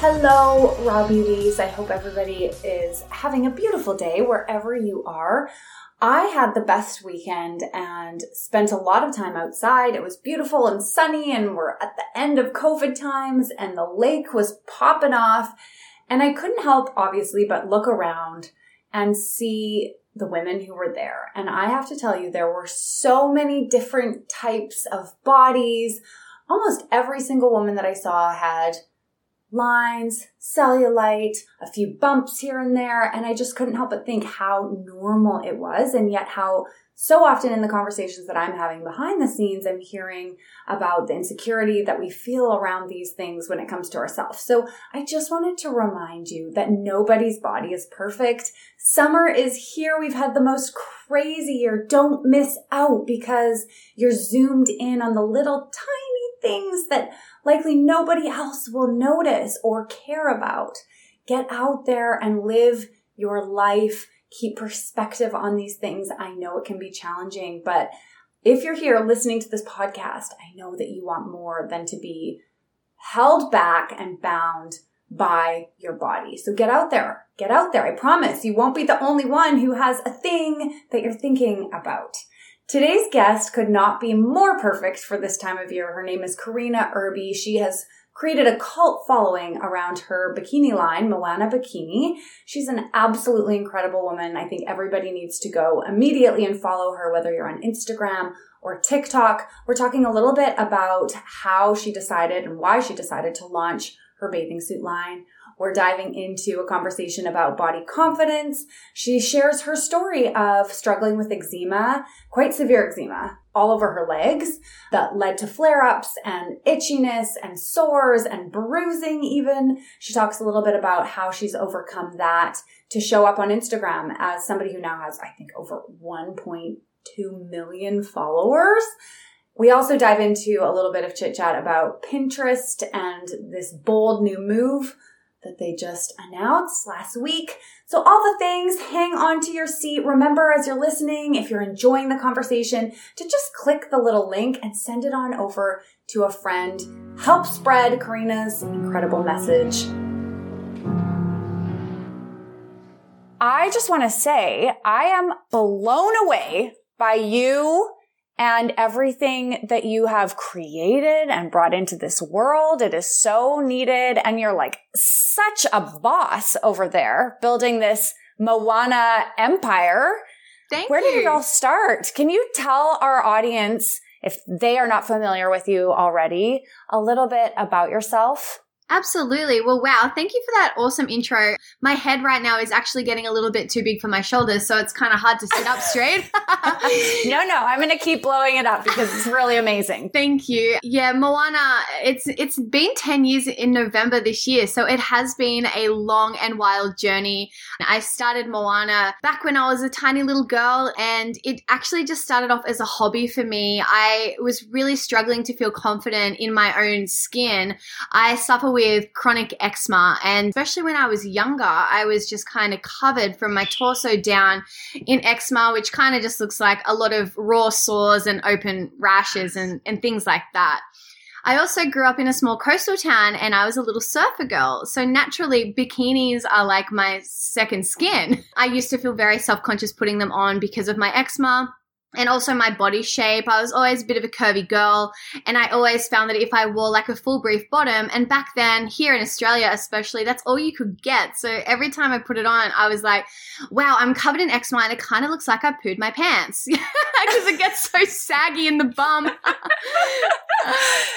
Hello, Raw Beauties. I hope everybody is having a beautiful day wherever you are. I had the best weekend and spent a lot of time outside. It was beautiful and sunny, and we're at the end of COVID times, and the lake was popping off. And I couldn't help, obviously, but look around and see the women who were there. And I have to tell you, there were so many different types of bodies. Almost every single woman that I saw had lines, cellulite, a few bumps here and there. And I just couldn't help but think how normal it was. And yet how so often in the conversations that I'm having behind the scenes, I'm hearing about the insecurity that we feel around these things when it comes to ourselves. So I just wanted to remind you that nobody's body is perfect. Summer is here. We've had the most crazy year. Don't miss out because you're zoomed in on the little tiny things that likely nobody else will notice or care about. Get out there and live your life. Keep perspective on these things. I know it can be challenging, but if you're here listening to this podcast, I know that you want more than to be held back and bound by your body. So get out there. Get out there. I promise you won't be the only one who has a thing that you're thinking about. Today's guest could not be more perfect for this time of year. Her name is Karina Irby. She has created a cult following around her bikini line, Moana Bikini. She's an absolutely incredible woman. I think everybody needs to go immediately and follow her, whether you're on Instagram or TikTok. We're talking a little bit about how she decided and why she decided to launch her bathing suit line. We're diving into a conversation about body confidence. She shares her story of struggling with eczema, quite severe eczema, all over her legs that led to flare-ups and itchiness and sores and bruising even. She talks a little bit about how she's overcome that to show up on Instagram as somebody who now has, I think, over 1.2 million followers. We also dive into a little bit of chit-chat about Pinterest and this bold new move that they just announced last week. So all the things, hang on to your seat. Remember, as you're listening, if you're enjoying the conversation, to just click the little link and send it on over to a friend. Help spread Karina's incredible message. I just want to say I am blown away by you and everything that you have created and brought into this world. It is so needed. And you're like such a boss over there building this Moana empire. Thank you. Where did it all start? Can you tell our audience, if they are not familiar with you already, a little bit about yourself? Absolutely. Well, wow. Thank you for that awesome intro. My head right now is actually getting a little bit too big for my shoulders, so it's kind of hard to sit up straight. No, I'm going to keep blowing it up because it's really amazing. Thank you. Yeah, Moana, it's been 10 years in November this year, so it has been a long and wild journey. I started Moana back when I was a tiny little girl, and it actually just started off as a hobby for me. I was really struggling to feel confident in my own skin. I suffer with chronic eczema, and especially when I was younger, I was just kind of covered from my torso down in eczema, which kind of just looks like a lot of raw sores and open rashes and things like that. I also grew up in a small coastal town, and I was a little surfer girl. So naturally, bikinis are like my second skin. I used to feel very self-conscious putting them on because of my eczema. And also my body shape. I was always a bit of a curvy girl, and I always found that if I wore like a full brief bottom, and back then here in Australia especially, that's all you could get. So every time I put it on, I was like, wow, I'm covered in eczema and it kind of looks like I pooed my pants because it gets so saggy in the bum.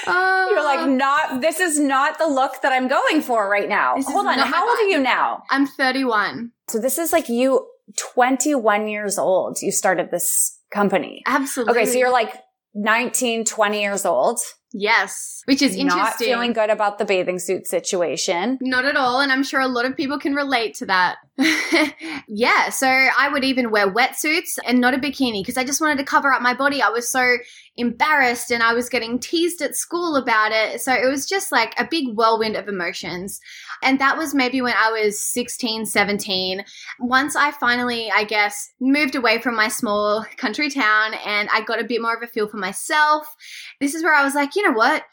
You're like, this is not the look that I'm going for right now. Hold on, how old are you now? I'm 31. So this is like you 21 years old. You started this company. Absolutely. Okay, so you're like 19, 20 years old. Yes, which is interesting. Not feeling good about the bathing suit situation. Not at all, and I'm sure a lot of people can relate to that. Yeah, so I would even wear wetsuits and not a bikini because I just wanted to cover up my body. I was so embarrassed and I was getting teased at school about it. So it was just like a big whirlwind of emotions. And that was maybe when I was 16, 17. Once I finally, I guess, moved away from my small country town and I got a bit more of a feel for myself, this is where I was like, you know what?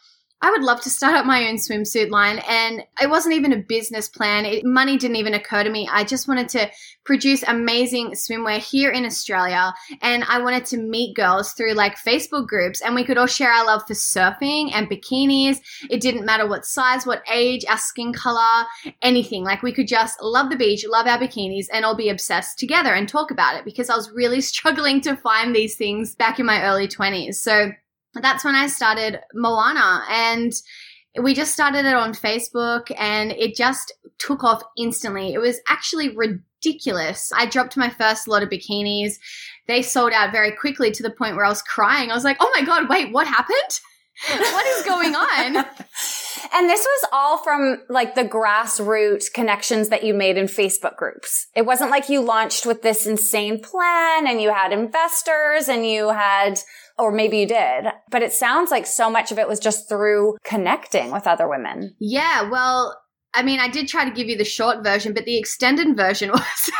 I would love to start up my own swimsuit line. And it wasn't even a business plan. Money didn't even occur to me. I just wanted to produce amazing swimwear here in Australia. And I wanted to meet girls through like Facebook groups, and we could all share our love for surfing and bikinis. It didn't matter what size, what age, our skin color, anything. Like we could just love the beach, love our bikinis, and all be obsessed together and talk about it, because I was really struggling to find these things back in my early 20s. So that's when I started Moana, and we just started it on Facebook and it just took off instantly. It was actually ridiculous. I dropped my first lot of bikinis. They sold out very quickly to the point where I was crying. I was like, oh my God, wait, what happened? What is going on? And this was all from like the grassroots connections that you made in Facebook groups. It wasn't like you launched with this insane plan and you had investors and you had, or maybe you did, but it sounds like so much of it was just through connecting with other women. Yeah. Well, I mean, I did try to give you the short version, but the extended version was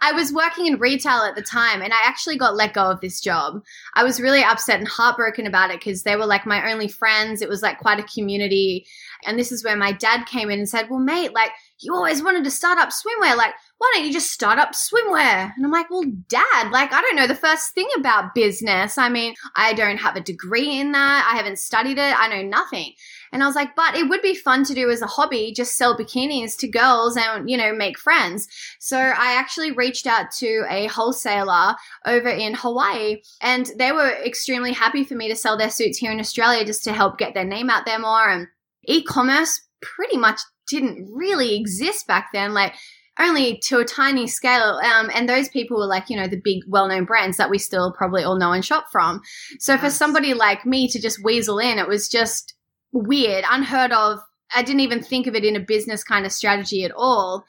I was working in retail at the time, and I actually got let go of this job. I was really upset and heartbroken about it because they were like my only friends. It was like quite a community. And this is where my dad came in and said, well, mate, like you always wanted to start up swimwear. Like, why don't you just start up swimwear? And I'm like, well, Dad, like, I don't know the first thing about business. I mean, I don't have a degree in that. I haven't studied it. I know nothing. And I was like, but it would be fun to do as a hobby, just sell bikinis to girls and, you know, make friends. So I actually reached out to a wholesaler over in Hawaii, and they were extremely happy for me to sell their suits here in Australia just to help get their name out there more. And e-commerce pretty much didn't really exist back then, like only to a tiny scale. And those people were like, you know, the big well-known brands that we still probably all know and shop from. So for somebody like me to just weasel in, it was just weird, unheard of. I didn't even think of it in a business kind of strategy at all.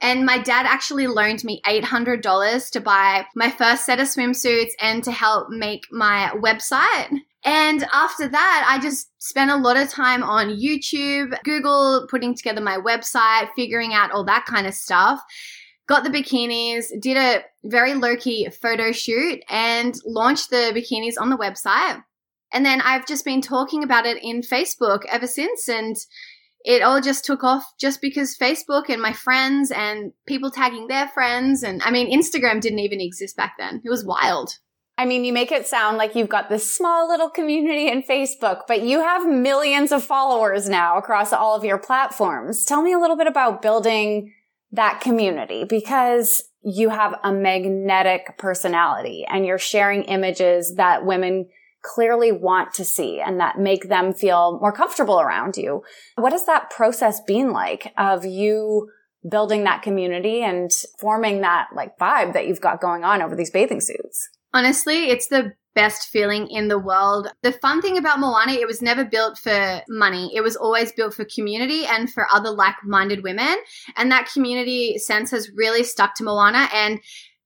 And my dad actually loaned me $800 to buy my first set of swimsuits and to help make my website. And after that, I just spent a lot of time on YouTube, Google, putting together my website, figuring out all that kind of stuff. Got the bikinis, did a very low-key photo shoot, and launched the bikinis on the website. And then I've just been talking about it in Facebook ever since, and it all just took off just because Facebook and my friends and people tagging their friends. And I mean, Instagram didn't even exist back then. It was wild. I mean, you make it sound like you've got this small little community in Facebook, but you have millions of followers now across all of your platforms. Tell me a little bit about building that community, because you have a magnetic personality and you're sharing images that women clearly want to see and that make them feel more comfortable around you. What has that process been like of you building that community and forming that like vibe that you've got going on over these bathing suits? Honestly, it's the best feeling in the world. The fun thing about Moana, it was never built for money. It was always built for community and for other like-minded women. And that community sense has really stuck to Moana, and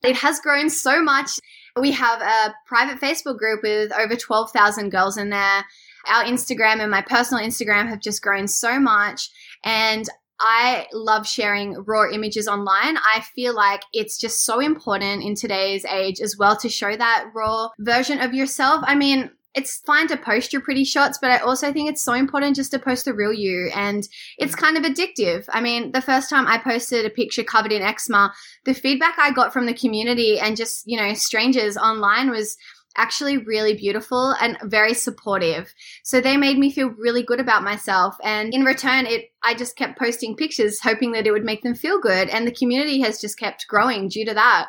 it has grown so much. We have a private Facebook group with over 12,000 girls in there. Our Instagram and my personal Instagram have just grown so much. And I love sharing raw images online. I feel like it's just so important in today's age as well to show that raw version of yourself. I mean, it's fine to post your pretty shots, but I also think it's so important just to post the real you, and it's kind of addictive. I mean, the first time I posted a picture covered in eczema, the feedback I got from the community and just, you know, strangers online was actually really beautiful and very supportive. So they made me feel really good about myself. And in return, I just kept posting pictures, hoping that it would make them feel good. And the community has just kept growing due to that.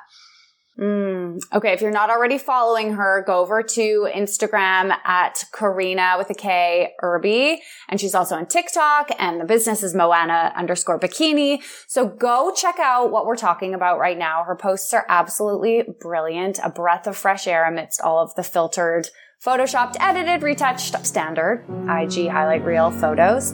Okay, if you're not already following her, go over to Instagram at Karina with a K Irby, and she's also on TikTok, and the business is Moana_Bikini. So go check out what we're talking about right now. Her posts are absolutely brilliant, a breath of fresh air amidst all of the filtered, photoshopped, edited, retouched, standard IG highlight reel photos.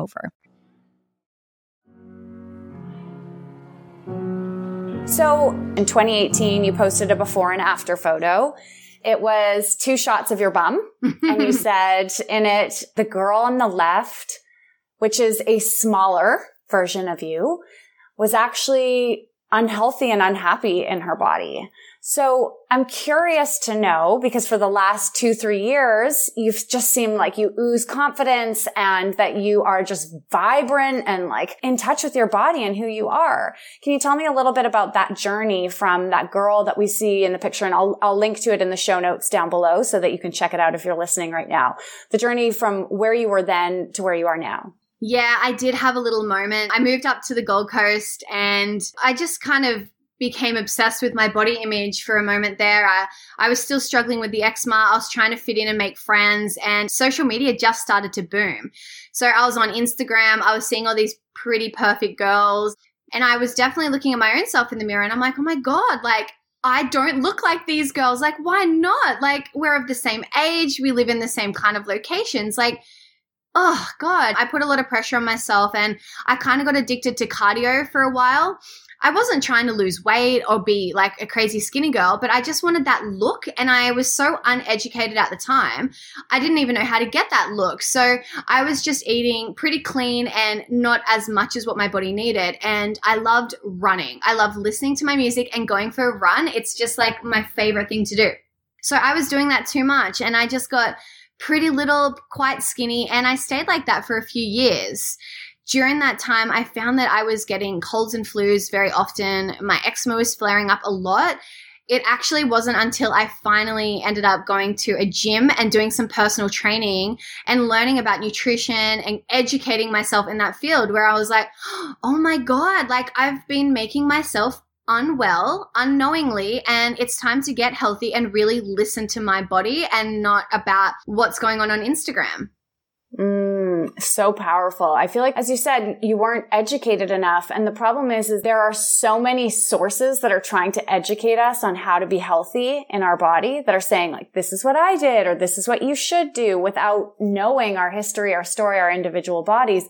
over. So in 2018, you posted a before and after photo. It was 2 shots of your bum. And you said in it, the girl on the left, which is a smaller version of you, was actually unhealthy and unhappy in her body. So I'm curious to know, because for the last 2-3 years, you've just seemed like you ooze confidence and that you are just vibrant and like in touch with your body and who you are. Can you tell me a little bit about that journey from that girl that we see in the picture? And I'll link to it in the show notes down below so that you can check it out if you're listening right now. The journey from where you were then to where you are now. Yeah, I did have a little moment. I moved up to the Gold Coast and I just kind of became obsessed with my body image for a moment there. I was still struggling with the eczema. I was trying to fit in and make friends, and social media just started to boom. So I was on Instagram. I was seeing all these pretty perfect girls, and I was definitely looking at my own self in the mirror, and I'm like, oh my God, like, I don't look like these girls. Like, why not? Like, we're of the same age. We live in the same kind of locations. Like, oh God, I put a lot of pressure on myself, and I kind of got addicted to cardio for a while. I wasn't trying to lose weight or be like a crazy skinny girl, but I just wanted that look, and I was so uneducated at the time. I didn't even know how to get that look. So I was just eating pretty clean and not as much as what my body needed. And I loved running. I loved listening to my music and going for a run. It's just like my favorite thing to do. So I was doing that too much, and I just got pretty little, quite skinny, and I stayed like that for a few years. During that time, I found that I was getting colds and flus very often. My eczema was flaring up a lot. it actually wasn't until I finally ended up going to a gym and doing some personal training and learning about nutrition and educating myself in that field where I was like, oh my God, like I've been making myself unwell unknowingly, and it's time to get healthy and really listen to my body and not about what's going on Instagram. So powerful. I feel like, as you said, you weren't educated enough. And the problem is there are so many sources that are trying to educate us on how to be healthy in our body that are saying like, this is what I did, or this is what you should do, without knowing our history, our story, our individual bodies.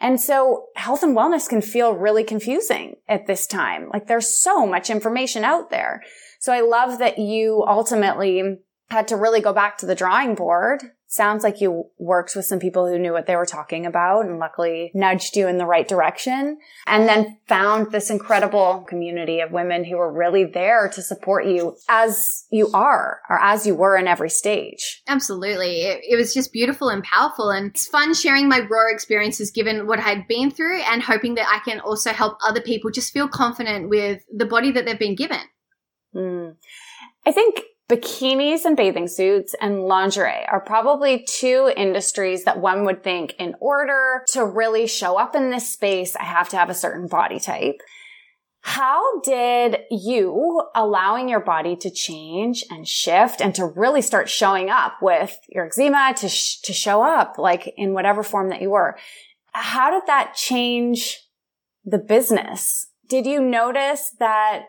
And so health and wellness can feel really confusing at this time. Like there's so much information out there. So I love that you ultimately had to really go back to the drawing board. Sounds like you worked with some people who knew what they were talking about and luckily nudged you in the right direction, and then found this incredible community of women who were really there to support you as you are, or as you were in every stage. Absolutely. It was just beautiful and powerful, and it's fun sharing my raw experiences given what I had been through, and hoping that I can also help other people just feel confident with the body that they've been given. I think bikinis and bathing suits and lingerie are probably two industries that one would think, in order to really show up in this space, I have to have a certain body type. How did you allowing your body to change and shift and to really start showing up with your eczema, to show up like in whatever form that you were, how did that change the business? Did you notice that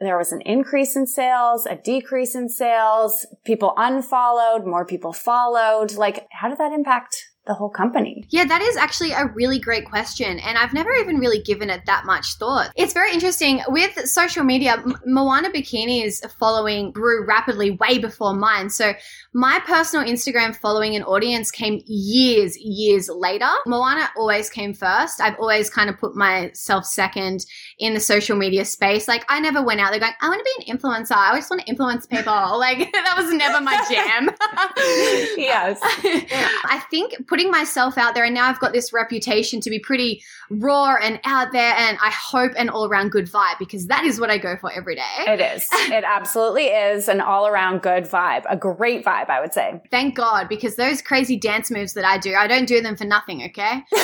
there was an increase in sales, a decrease in sales, people unfollowed, more people followed? Like, how did that impact the whole company? Yeah, that is actually a really great question. And I've never even really given it that much thought. It's very interesting. With social media, Moana Bikini's following grew rapidly way before mine. So my personal Instagram following and audience came years later. Moana always came first. I've always kind of put myself second in the social media space. Like I never went out there going, I want to be an influencer. I just want to influence people. Like that was never my jam. Yes. I think putting myself out there, and now I've got this reputation to be pretty raw and out there, and I hope an all-around good vibe, because that is what I go for every day. It is. It absolutely is an all-around good vibe, a great vibe, I would say. Thank God, because those crazy dance moves that I do, I don't do them for nothing, okay? But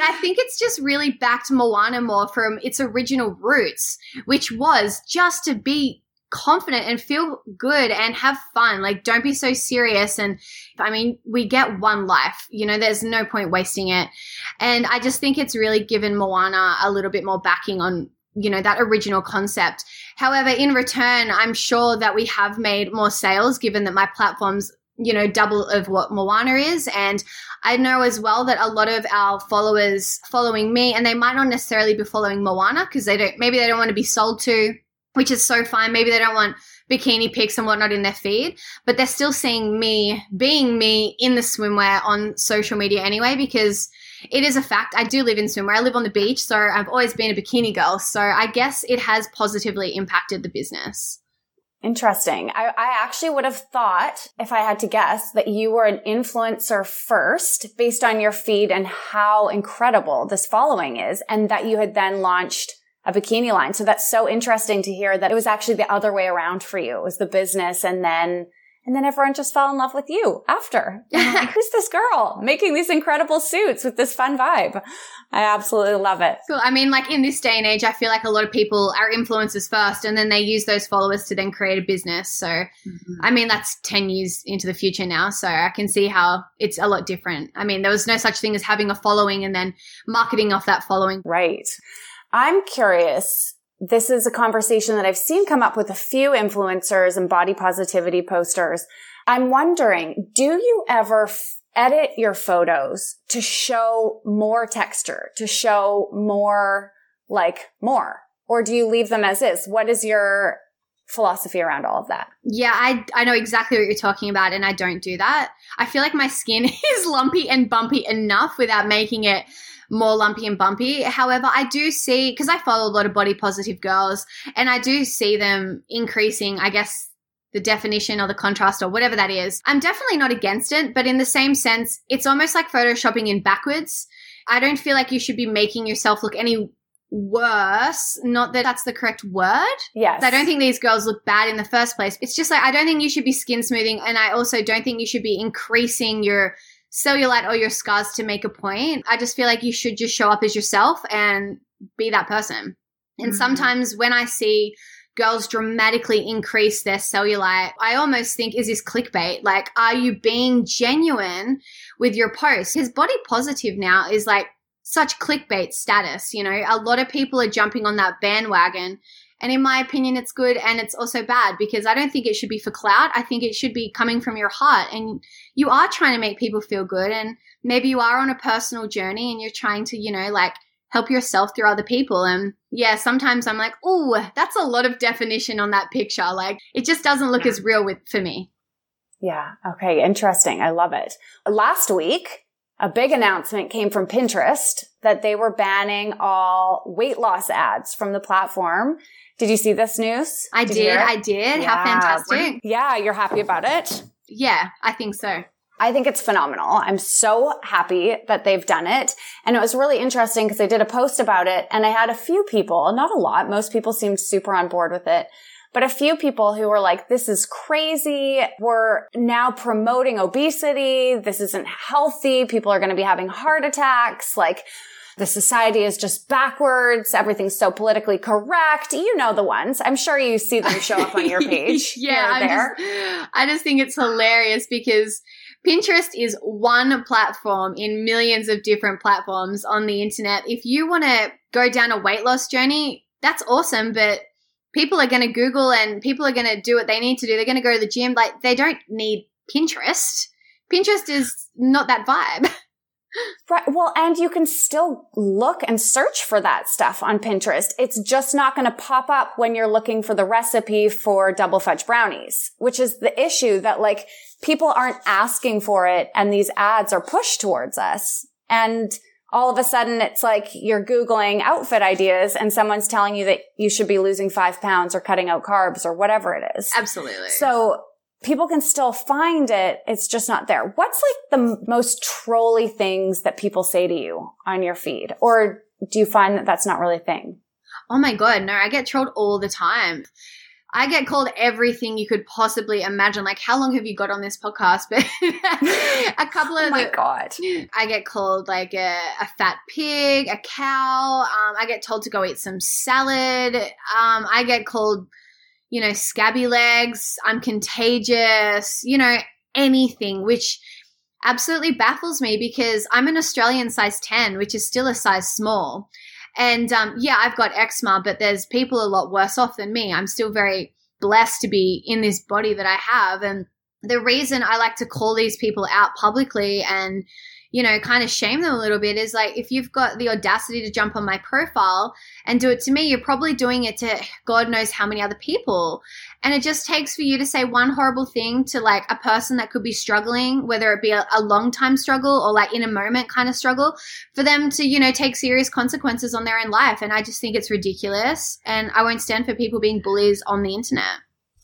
I think it's just really backed Moana more from its original roots, which was just to be confident and feel good and have fun. Like, don't be so serious. And I mean, we get one life, you know, there's no point wasting it. And I just think it's really given Moana a little bit more backing on, you know, that original concept. However, in return, I'm sure that we have made more sales given that my platform's, you know, double of what Moana is. And I know as well that a lot of our followers following me, and they might not necessarily be following Moana because maybe they don't want to be sold to, which is so fine. Maybe they don't want bikini pics and whatnot in their feed, but they're still seeing me being me in the swimwear on social media anyway, because it is a fact. I do live in swimwear. I live on the beach, so I've always been a bikini girl. So I guess it has positively impacted the business. Interesting. I actually would have thought, if I had to guess, that you were an influencer first based on your feed and how incredible this following is, and that you had then launched a bikini line. So that's so interesting to hear that it was actually the other way around for you. It was the business, and then everyone just fell in love with you after. Like, who's this girl making these incredible suits with this fun vibe? I absolutely love it. Cool. I mean, like in this day and age, I feel like a lot of people are influencers first, and then they use those followers to then create a business. So, I mean, that's 10 years into the future now. So I can see how it's a lot different. I mean, there was no such thing as having a following and then marketing off that following. Right. I'm curious, this is a conversation that I've seen come up with a few influencers and body positivity posters. I'm wondering, do you ever edit your photos to show more texture, to show more, like more, or do you leave them as is? What is your philosophy around all of that? Yeah, I know exactly what you're talking about, and I don't do that. I feel like my skin is lumpy and bumpy enough without making it more lumpy and bumpy. However, I do see, because I follow a lot of body positive girls, and I do see them increasing, I guess, the definition or the contrast or whatever that is. I'm definitely not against it, but in the same sense, it's almost like photoshopping in backwards. I don't feel like you should be making yourself look any worse. Not that that's the correct word. Yes. I don't think these girls look bad in the first place. It's just like, I don't think you should be skin smoothing, and I also don't think you should be increasing your cellulite or your scars to make a point. I just feel like you should just show up as yourself and be that person. And sometimes when I see girls dramatically increase their cellulite, I almost think, is this clickbait? Like, are you being genuine with your post? Because body positive now is like such clickbait status, you know. A lot of people are jumping on that bandwagon, and in my opinion, it's good and it's also bad, because I don't think it should be for clout. I think it should be coming from your heart, and you are trying to make people feel good, and maybe you are on a personal journey and you're trying to, you know, like, help yourself through other people. And yeah, sometimes I'm like, oh, that's a lot of definition on that picture. Like, it just doesn't look as real for me. Yeah. Okay. Interesting. I love it. Last week, a big announcement came from Pinterest that they were banning all weight loss ads from the platform. Did you see this news? I did. Yeah. How fantastic. Yeah. You're happy about it? Yeah, I think so. I think it's phenomenal. I'm so happy that they've done it. And it was really interesting because I did a post about it, and I had a few people, not a lot, most people seemed super on board with it, but a few people who were like, this is crazy. We're now promoting obesity. This isn't healthy. People are going to be having heart attacks. Like, the society is just backwards. Everything's so politically correct. You know the ones. I'm sure you see them show up on your page. Yeah. I just think it's hilarious because Pinterest is one platform in millions of different platforms on the internet. If you want to go down a weight loss journey, that's awesome, but people are going to Google and people are going to do what they need to do. They're going to go to the gym. Like, they don't need Pinterest. Pinterest is not that vibe. Right. Well, and you can still look and search for that stuff on Pinterest. It's just not going to pop up when you're looking for the recipe for double fudge brownies, which is the issue, that like, people aren't asking for it and these ads are pushed towards us. And all of a sudden it's like you're Googling outfit ideas and someone's telling you that you should be losing 5 pounds or cutting out carbs or whatever it is. Absolutely. So people can still find it. It's just not there. What's like the most trolly things that people say to you on your feed? Or do you find that that's not really a thing? Oh my God, no, I get trolled all the time. I get called everything you could possibly imagine. Like, how long have you got on this podcast? But a couple of I get called like a fat pig, a cow. I get told to go eat some salad. I get called, you know, scabby legs. I'm contagious, you know, anything, which absolutely baffles me because I'm an Australian size 10, which is still a size small. And yeah, I've got eczema, but there's people a lot worse off than me. I'm still very blessed to be in this body that I have. And the reason I like to call these people out publicly and, you know, kind of shame them a little bit is like, if you've got the audacity to jump on my profile and do it to me, you're probably doing it to God knows how many other people. And it just takes for you to say one horrible thing to like a person that could be struggling, whether it be a long time struggle or like in a moment kind of struggle, for them to, you know, take serious consequences on their own life. And I just think it's ridiculous. And I won't stand for people being bullies on the internet.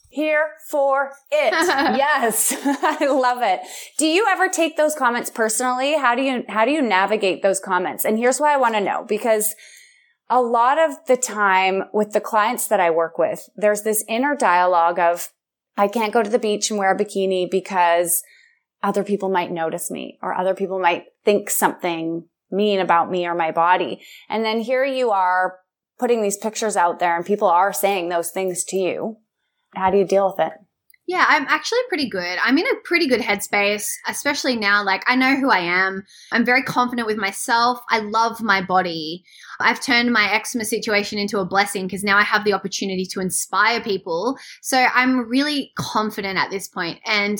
Here for it. Yes. I love it. Do you ever take those comments personally? How do you navigate those comments? And here's why I want to know, because a lot of the time with the clients that I work with, there's this inner dialogue of, I can't go to the beach and wear a bikini because other people might notice me, or other people might think something mean about me or my body. And then here you are putting these pictures out there and people are saying those things to you. How do you deal with it? Yeah, I'm actually pretty good. I'm in a pretty good headspace, especially now. Like, I know who I am. I'm very confident with myself. I love my body. I've turned my eczema situation into a blessing because now I have the opportunity to inspire people. So I'm really confident at this point, and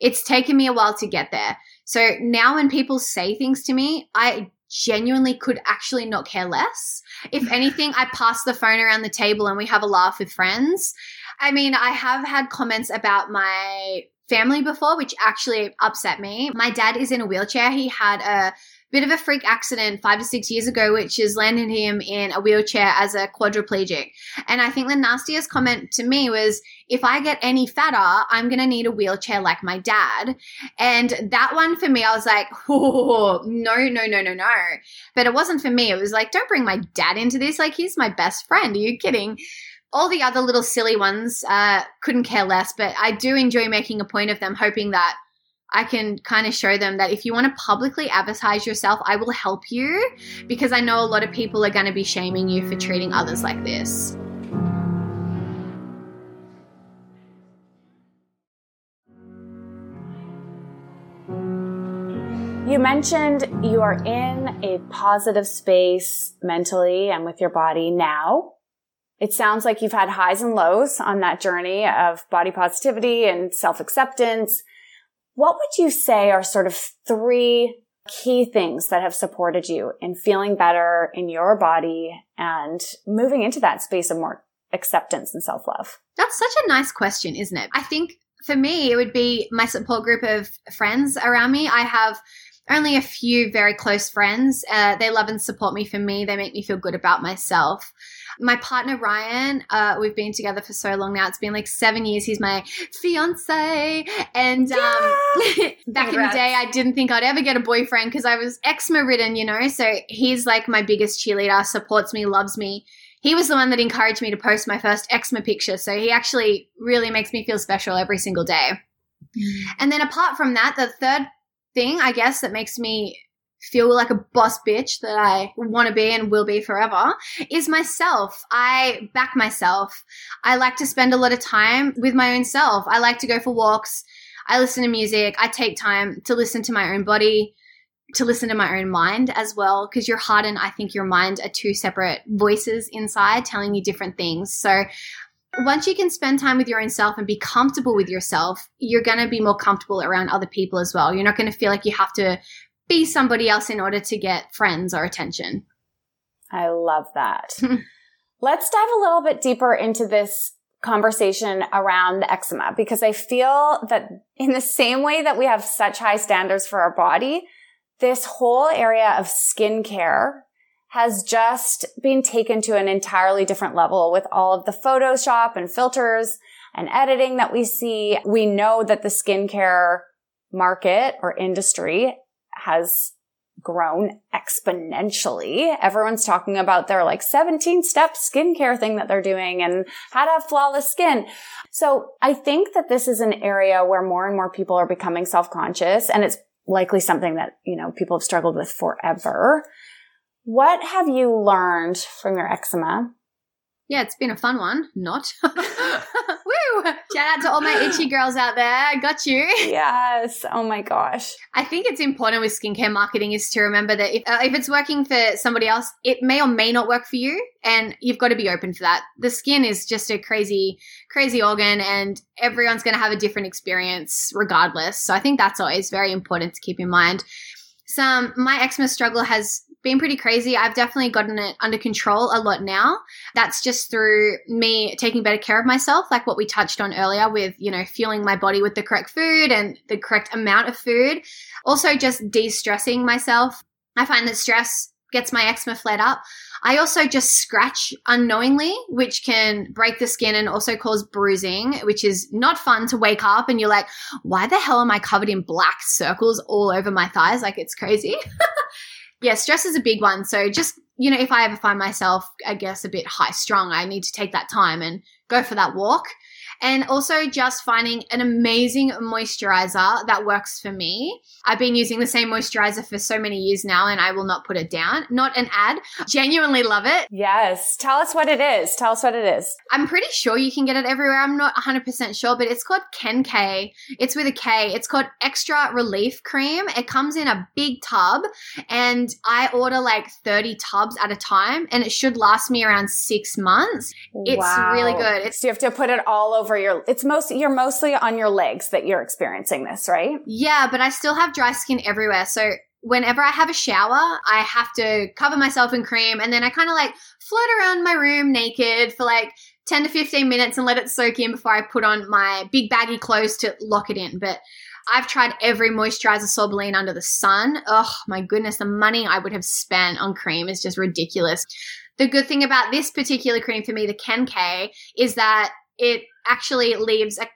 it's taken me a while to get there. So now when people say things to me, I genuinely could actually not care less. If anything, I pass the phone around the table and we have a laugh with friends. I mean, I have had comments about my family before, which actually upset me. My dad is in a wheelchair. He had a bit of a freak accident 5 to 6 years ago, which has landed him in a wheelchair as a quadriplegic. And I think the nastiest comment to me was, if I get any fatter, I'm going to need a wheelchair like my dad. And that one for me, I was like, oh, no. But it wasn't for me. It was like, don't bring my dad into this. Like, he's my best friend. Are you kidding? All the other little silly ones, couldn't care less, but I do enjoy making a point of them, hoping that I can kind of show them that if you want to publicly advertise yourself, I will help you, because I know a lot of people are going to be shaming you for treating others like this. You mentioned you are in a positive space mentally and with your body now. It sounds like you've had highs and lows on that journey of body positivity and self-acceptance. What would you say are sort of three key things that have supported you in feeling better in your body and moving into that space of more acceptance and self-love? That's such a nice question, isn't it? I think for me, it would be my support group of friends around me. I have only a few very close friends. They love and support me. For me, they make me feel good about myself. My partner, Ryan, we've been together for so long now. It's been like 7 years. He's my fiance. And back in the day, I didn't think I'd ever get a boyfriend because I was eczema ridden, you know. So he's like my biggest cheerleader, supports me, loves me. He was the one that encouraged me to post my first eczema picture. So he actually really makes me feel special every single day. And then apart from that, the third thing, I guess, that makes me feel like a boss bitch that I want to be and will be forever is myself. I back myself. I like to spend a lot of time with my own self. I like to go for walks. I listen to music. I take time to listen to my own body, to listen to my own mind as well, because your heart and I think your mind are two separate voices inside telling you different things. So once you can spend time with your own self and be comfortable with yourself, you're going to be more comfortable around other people as well. You're not going to feel like you have to be somebody else in order to get friends or attention. I love that. Let's dive a little bit deeper into this conversation around the eczema, because I feel that in the same way that we have such high standards for our body, this whole area of skincare has just been taken to an entirely different level with all of the Photoshop and filters and editing that we see. We know that the skincare market or industry has grown exponentially. Everyone's talking about their like 17-step skincare thing that they're doing and how to have flawless skin. So I think that this is an area where more and more people are becoming self-conscious, and it's likely something that, you know, people have struggled with forever. What have you learned from your eczema? Yeah, it's been a fun one. Not. Woo! Shout out to all my itchy girls out there. I got you. Yes. Oh my gosh. I think it's important with skincare marketing is to remember that if it's working for somebody else, it may or may not work for you, and you've got to be open for that. The skin is just a crazy, crazy organ, and everyone's going to have a different experience regardless. So I think that's always very important to keep in mind. My eczema struggle has been pretty crazy. I've definitely gotten it under control a lot now. That's just through me taking better care of myself, like what we touched on earlier with, you know, fueling my body with the correct food and the correct amount of food. Also just de-stressing myself. I find that stress gets my eczema flared up. I also just scratch unknowingly, which can break the skin and also cause bruising, which is not fun to wake up and you're like, why the hell am I covered in black circles all over my thighs? Like, it's crazy. Yeah, stress is a big one. So just, you know, if I ever find myself, I guess, a bit high strung, I need to take that time and go for that walk. And also just finding an amazing moisturizer that works for me. I've been using the same moisturizer for so many years now, and I will not put it down. Not an ad. Genuinely love it. Yes. Tell us what it is. I'm pretty sure you can get it everywhere. I'm not 100% sure, but it's called Ken K. It's with a K. It's called Extra Relief Cream. It comes in a big tub, and I order like 30 tubs at a time, and it should last me around 6 months. It's really good. So you have to put it all over you're mostly on your legs that you're experiencing this, right? Yeah, but I still have dry skin everywhere. So whenever I have a shower, I have to cover myself in cream, and then I kind of like float around my room naked for like 10 to 15 minutes and let it soak in before I put on my big baggy clothes to lock it in. But I've tried every moisturizer, Sorbelline under the sun. Oh my goodness, the money I would have spent on cream is just ridiculous. The good thing about this particular cream for me, the Ken K, is that it actually leaves a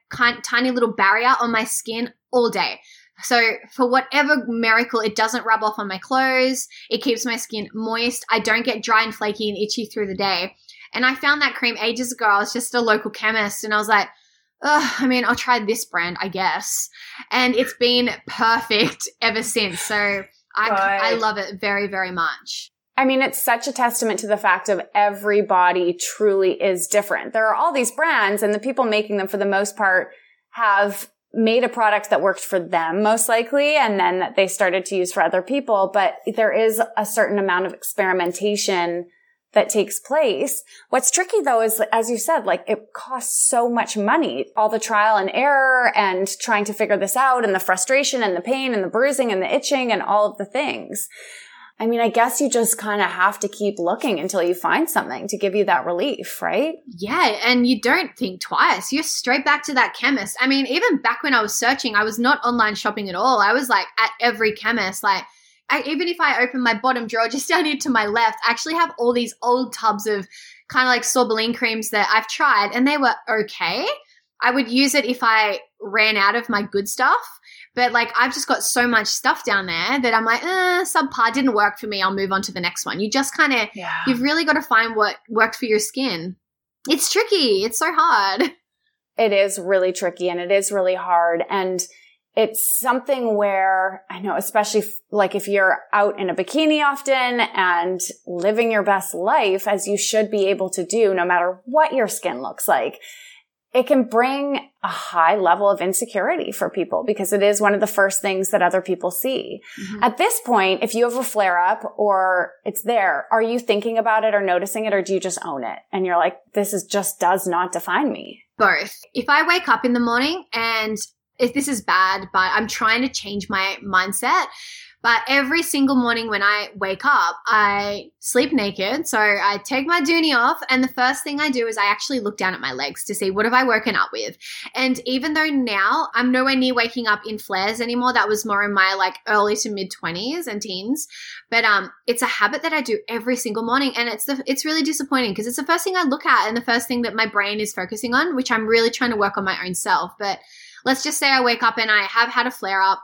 tiny little barrier on my skin all day. So for whatever miracle, it doesn't rub off on my clothes. It keeps my skin moist. I don't get dry and flaky and itchy through the day. And I found that cream ages ago. I was just at a local chemist and I was like, oh, I mean, I'll try this brand, I guess. And it's been perfect ever since. So I love it very, very much. I mean, it's such a testament to the fact of everybody truly is different. There are all these brands and the people making them for the most part have made a product that worked for them most likely and then that they started to use for other people. But there is a certain amount of experimentation that takes place. What's tricky though is, as you said, like it costs so much money, all the trial and error and trying to figure this out and the frustration and the pain and the bruising and the itching and all of the things. I mean, I guess you just kind of have to keep looking until you find something to give you that relief, right? Yeah, and you don't think twice. You're straight back to that chemist. I mean, even back when I was searching, I was not online shopping at all. I was like at every chemist, like even if I open my bottom drawer just down here to my left, I actually have all these old tubs of kind of like Sorbelline creams that I've tried and they were okay. I would use it if I ran out of my good stuff. But like I've just got so much stuff down there that I'm like, subpar didn't work for me. I'll move on to the next one. You just kind of, You've really got to find what worked for your skin. It's tricky. It's so hard. It is really tricky and it is really hard. And it's something where I know, especially like if you're out in a bikini often and living your best life as you should be able to do, no matter what your skin looks like, it can bring a high level of insecurity for people because it is one of the first things that other people see. Mm-hmm. At this point, if you have a flare up or it's there, are you thinking about it or noticing it or do you just own it? And you're like, this is just does not define me. Both. If I wake up in the morning and if this is bad, but I'm trying to change my mindset. But every single morning when I wake up, I sleep naked. So I take my dooney off and the first thing I do is I actually look down at my legs to see what have I woken up with. And even though now I'm nowhere near waking up in flares anymore, that was more in my like early to mid 20s and teens. But it's a habit that I do every single morning and it's really disappointing because it's the first thing I look at and the first thing that my brain is focusing on, which I'm really trying to work on my own self. But let's just say I wake up and I have had a flare up.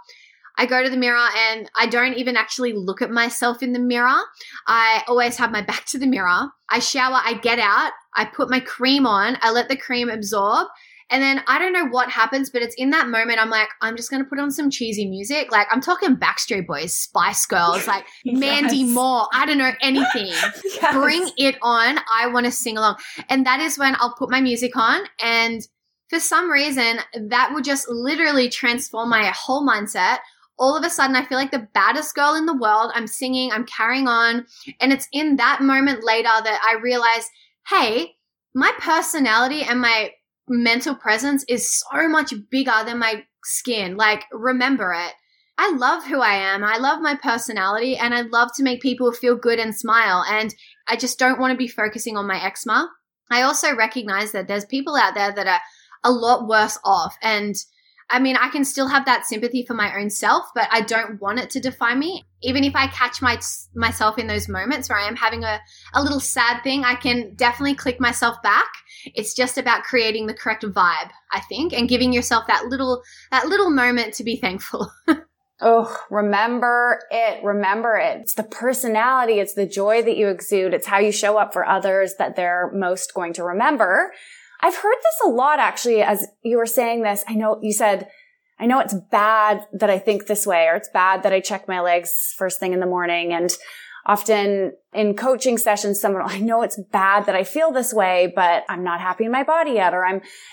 I go to the mirror and I don't even actually look at myself in the mirror. I always have my back to the mirror. I shower, I get out, I put my cream on, I let the cream absorb. And then I don't know what happens, but it's in that moment I'm like, I'm just going to put on some cheesy music. Like I'm talking Backstreet Boys, Spice Girls, like yes. Mandy Moore, I don't know anything. Yes. Bring it on. I want to sing along. And that is when I'll put my music on and for some reason that will just literally transform my whole mindset. All of a sudden, I feel like the baddest girl in the world. I'm singing, I'm carrying on. And it's in that moment later that I realize, hey, my personality and my mental presence is so much bigger than my skin. Like, remember it. I love who I am. I love my personality and I love to make people feel good and smile. And I just don't want to be focusing on my eczema. I also recognize that there's people out there that are a lot worse off and I mean, I can still have that sympathy for my own self, but I don't want it to define me. Even if I catch myself in those moments where I am having a little sad thing, I can definitely click myself back. It's just about creating the correct vibe, I think, and giving yourself that little moment to be thankful. Oh, remember it. Remember it. It's the personality. It's the joy that you exude. It's how you show up for others that they're most going to remember. I've heard this a lot, actually, as you were saying this. I know you said, I know it's bad that I think this way, or it's bad that I check my legs first thing in the morning. And often in coaching sessions, someone, I know it's bad that I feel this way, but I'm not happy in my body yet. Or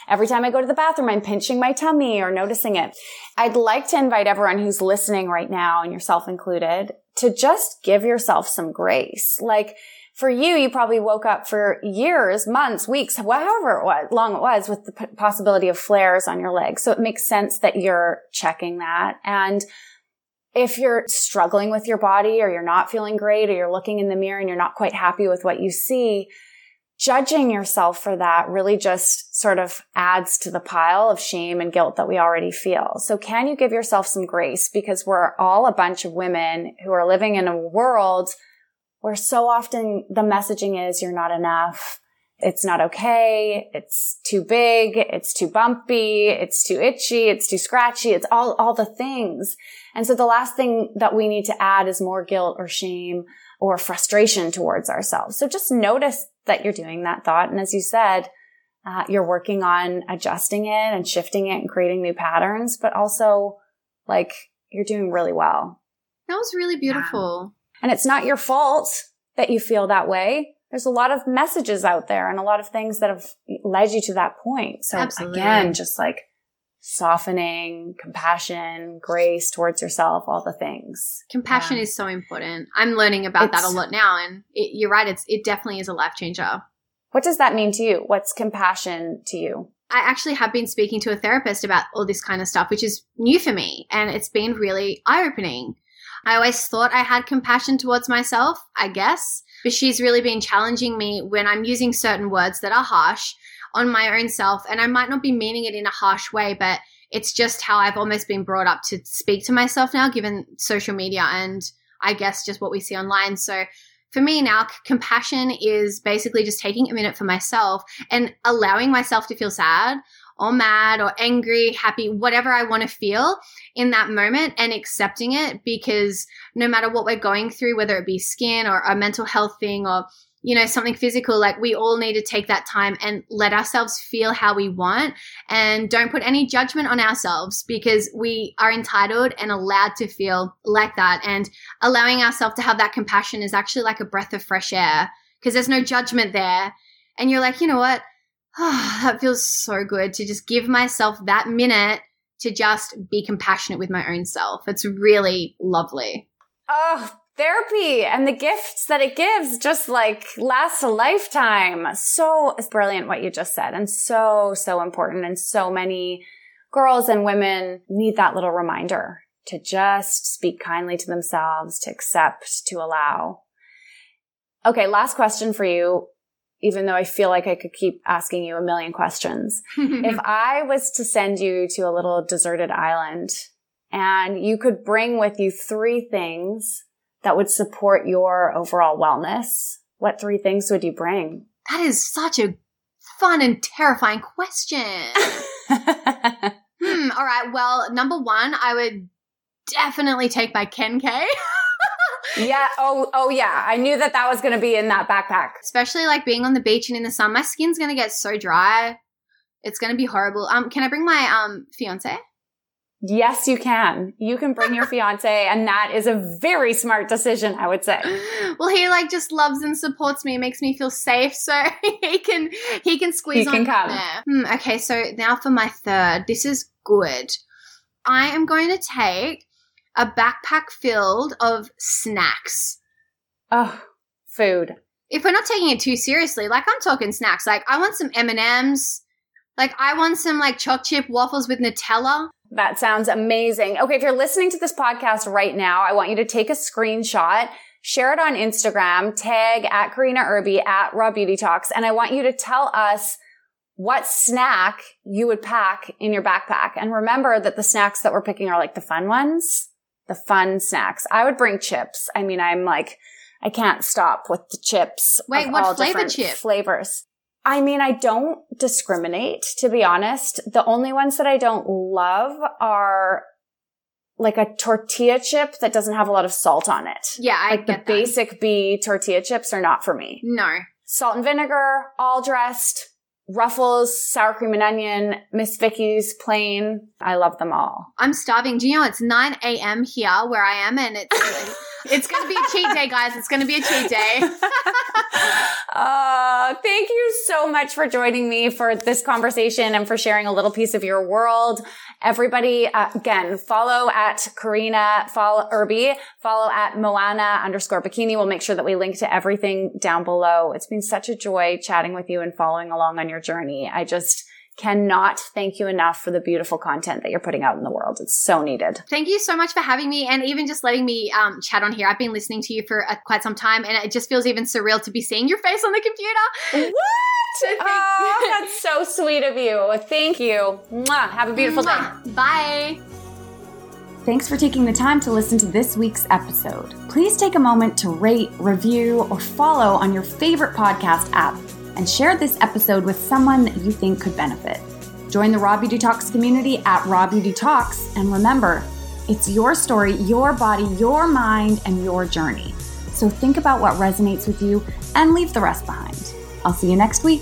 every time I go to the bathroom, I'm pinching my tummy or noticing it. I'd like to invite everyone who's listening right now, and yourself included, to just give yourself some grace. Like, for you, you probably woke up for years, months, weeks, however long it was, with the possibility of flares on your legs. So it makes sense that you're checking that. And if you're struggling with your body or you're not feeling great or you're looking in the mirror and you're not quite happy with what you see, judging yourself for that really just sort of adds to the pile of shame and guilt that we already feel. So can you give yourself some grace? Because we're all a bunch of women who are living in a world where so often the messaging is you're not enough. It's not okay. It's too big. It's too bumpy. It's too itchy. It's too scratchy. It's all the things. And so the last thing that we need to add is more guilt or shame or frustration towards ourselves. So just notice that you're doing that thought. And as you said, you're working on adjusting it and shifting it and creating new patterns, but also like you're doing really well. That was really beautiful. Yeah. And it's not your fault that you feel that way. There's a lot of messages out there and a lot of things that have led you to that point. So absolutely. Again, just like softening, compassion, grace towards yourself, all the things. Compassion is so important. I'm learning about that a lot now. And you're right. It definitely is a life changer. What does that mean to you? What's compassion to you? I actually have been speaking to a therapist about all this kind of stuff, which is new for me. And it's been really eye-opening. I always thought I had compassion towards myself, I guess. But she's really been challenging me when I'm using certain words that are harsh on my own self. And I might not be meaning it in a harsh way, but it's just how I've almost been brought up to speak to myself now, given social media and I guess just what we see online. So for me now, compassion is basically just taking a minute for myself and allowing myself to feel sad or mad or angry, happy, whatever I want to feel in that moment and accepting it, because no matter what we're going through, whether it be skin or a mental health thing or, you know, something physical, like we all need to take that time and let ourselves feel how we want and don't put any judgment on ourselves, because we are entitled and allowed to feel like that. And allowing ourselves to have that compassion is actually like a breath of fresh air, because there's no judgment there. And you're like, you know what? Oh, that feels so good to just give myself that minute to just be compassionate with my own self. It's really lovely. Oh, therapy and the gifts that it gives just like lasts a lifetime. So it's brilliant what you just said, and so, so important. And so many girls and women need that little reminder to just speak kindly to themselves, to accept, to allow. Okay, last question for you. Even though I feel like I could keep asking you a million questions. If I was to send you to a little deserted island and you could bring with you 3 things that would support your overall wellness, what 3 things would you bring? That is such a fun and terrifying question. All right. Well, number 1, I would definitely take by Ken K. Yeah. Oh, yeah. I knew that was going to be in that backpack. Especially like being on the beach and in the sun, my skin's going to get so dry. It's going to be horrible. Can I bring my fiance? Yes, you can. You can bring your fiance, and that is a very smart decision, I would say. Well, he like just loves and supports me, makes me feel safe, so he can squeeze on come there. Okay. So now for my 3rd, this is good. I am going to take a backpack filled of snacks. Oh, food. If we're not taking it too seriously, like I'm talking snacks. Like I want some M&Ms. Like I want some like choc chip waffles with Nutella. That sounds amazing. Okay, if you're listening to this podcast right now, I want you to take a screenshot, share it on Instagram, tag at Karina Irby, at Raw Beauty Talks, and I want you to tell us what snack you would pack in your backpack. And remember that the snacks that we're picking are like the fun ones. The fun snacks. I would bring chips. I mean, I'm like, I can't stop with the chips. Wait, what flavor chip? Flavors. I mean, I don't discriminate, to be honest. The only ones that I don't love are like a tortilla chip that doesn't have a lot of salt on it. Yeah, I get that. Like the basic B tortilla chips are not for me. No. Salt and vinegar, all dressed, Ruffles, sour cream and onion, Miss Vicky's, plain. I love them all. I'm starving. Do you know it's 9 a.m. here where I am, and it's it's going to be a cheat day, guys. It's going to be a cheat day. Thank you so much for joining me for this conversation and for sharing a little piece of your world. Everybody, again, follow at Karina Irby, follow at Moana_Bikini. We'll make sure that we link to everything down below. It's been such a joy chatting with you and following along on your journey. I just cannot thank you enough for the beautiful content that you're putting out in the world. It's so needed. Thank you so much for having me and even just letting me chat on here. I've been listening to you for quite some time, and it just feels even surreal to be seeing your face on the computer. What? Oh, that's so sweet of you. Thank you. Mwah. Have a beautiful day. Bye. Thanks for taking the time to listen to this week's episode. Please take a moment to rate, review, or follow on your favorite podcast app, and share this episode with someone that you think could benefit. Join the Raw Beauty Talks community at Raw Beauty Talks, and remember, it's your story, your body, your mind, and your journey. So think about what resonates with you and leave the rest behind. I'll see you next week.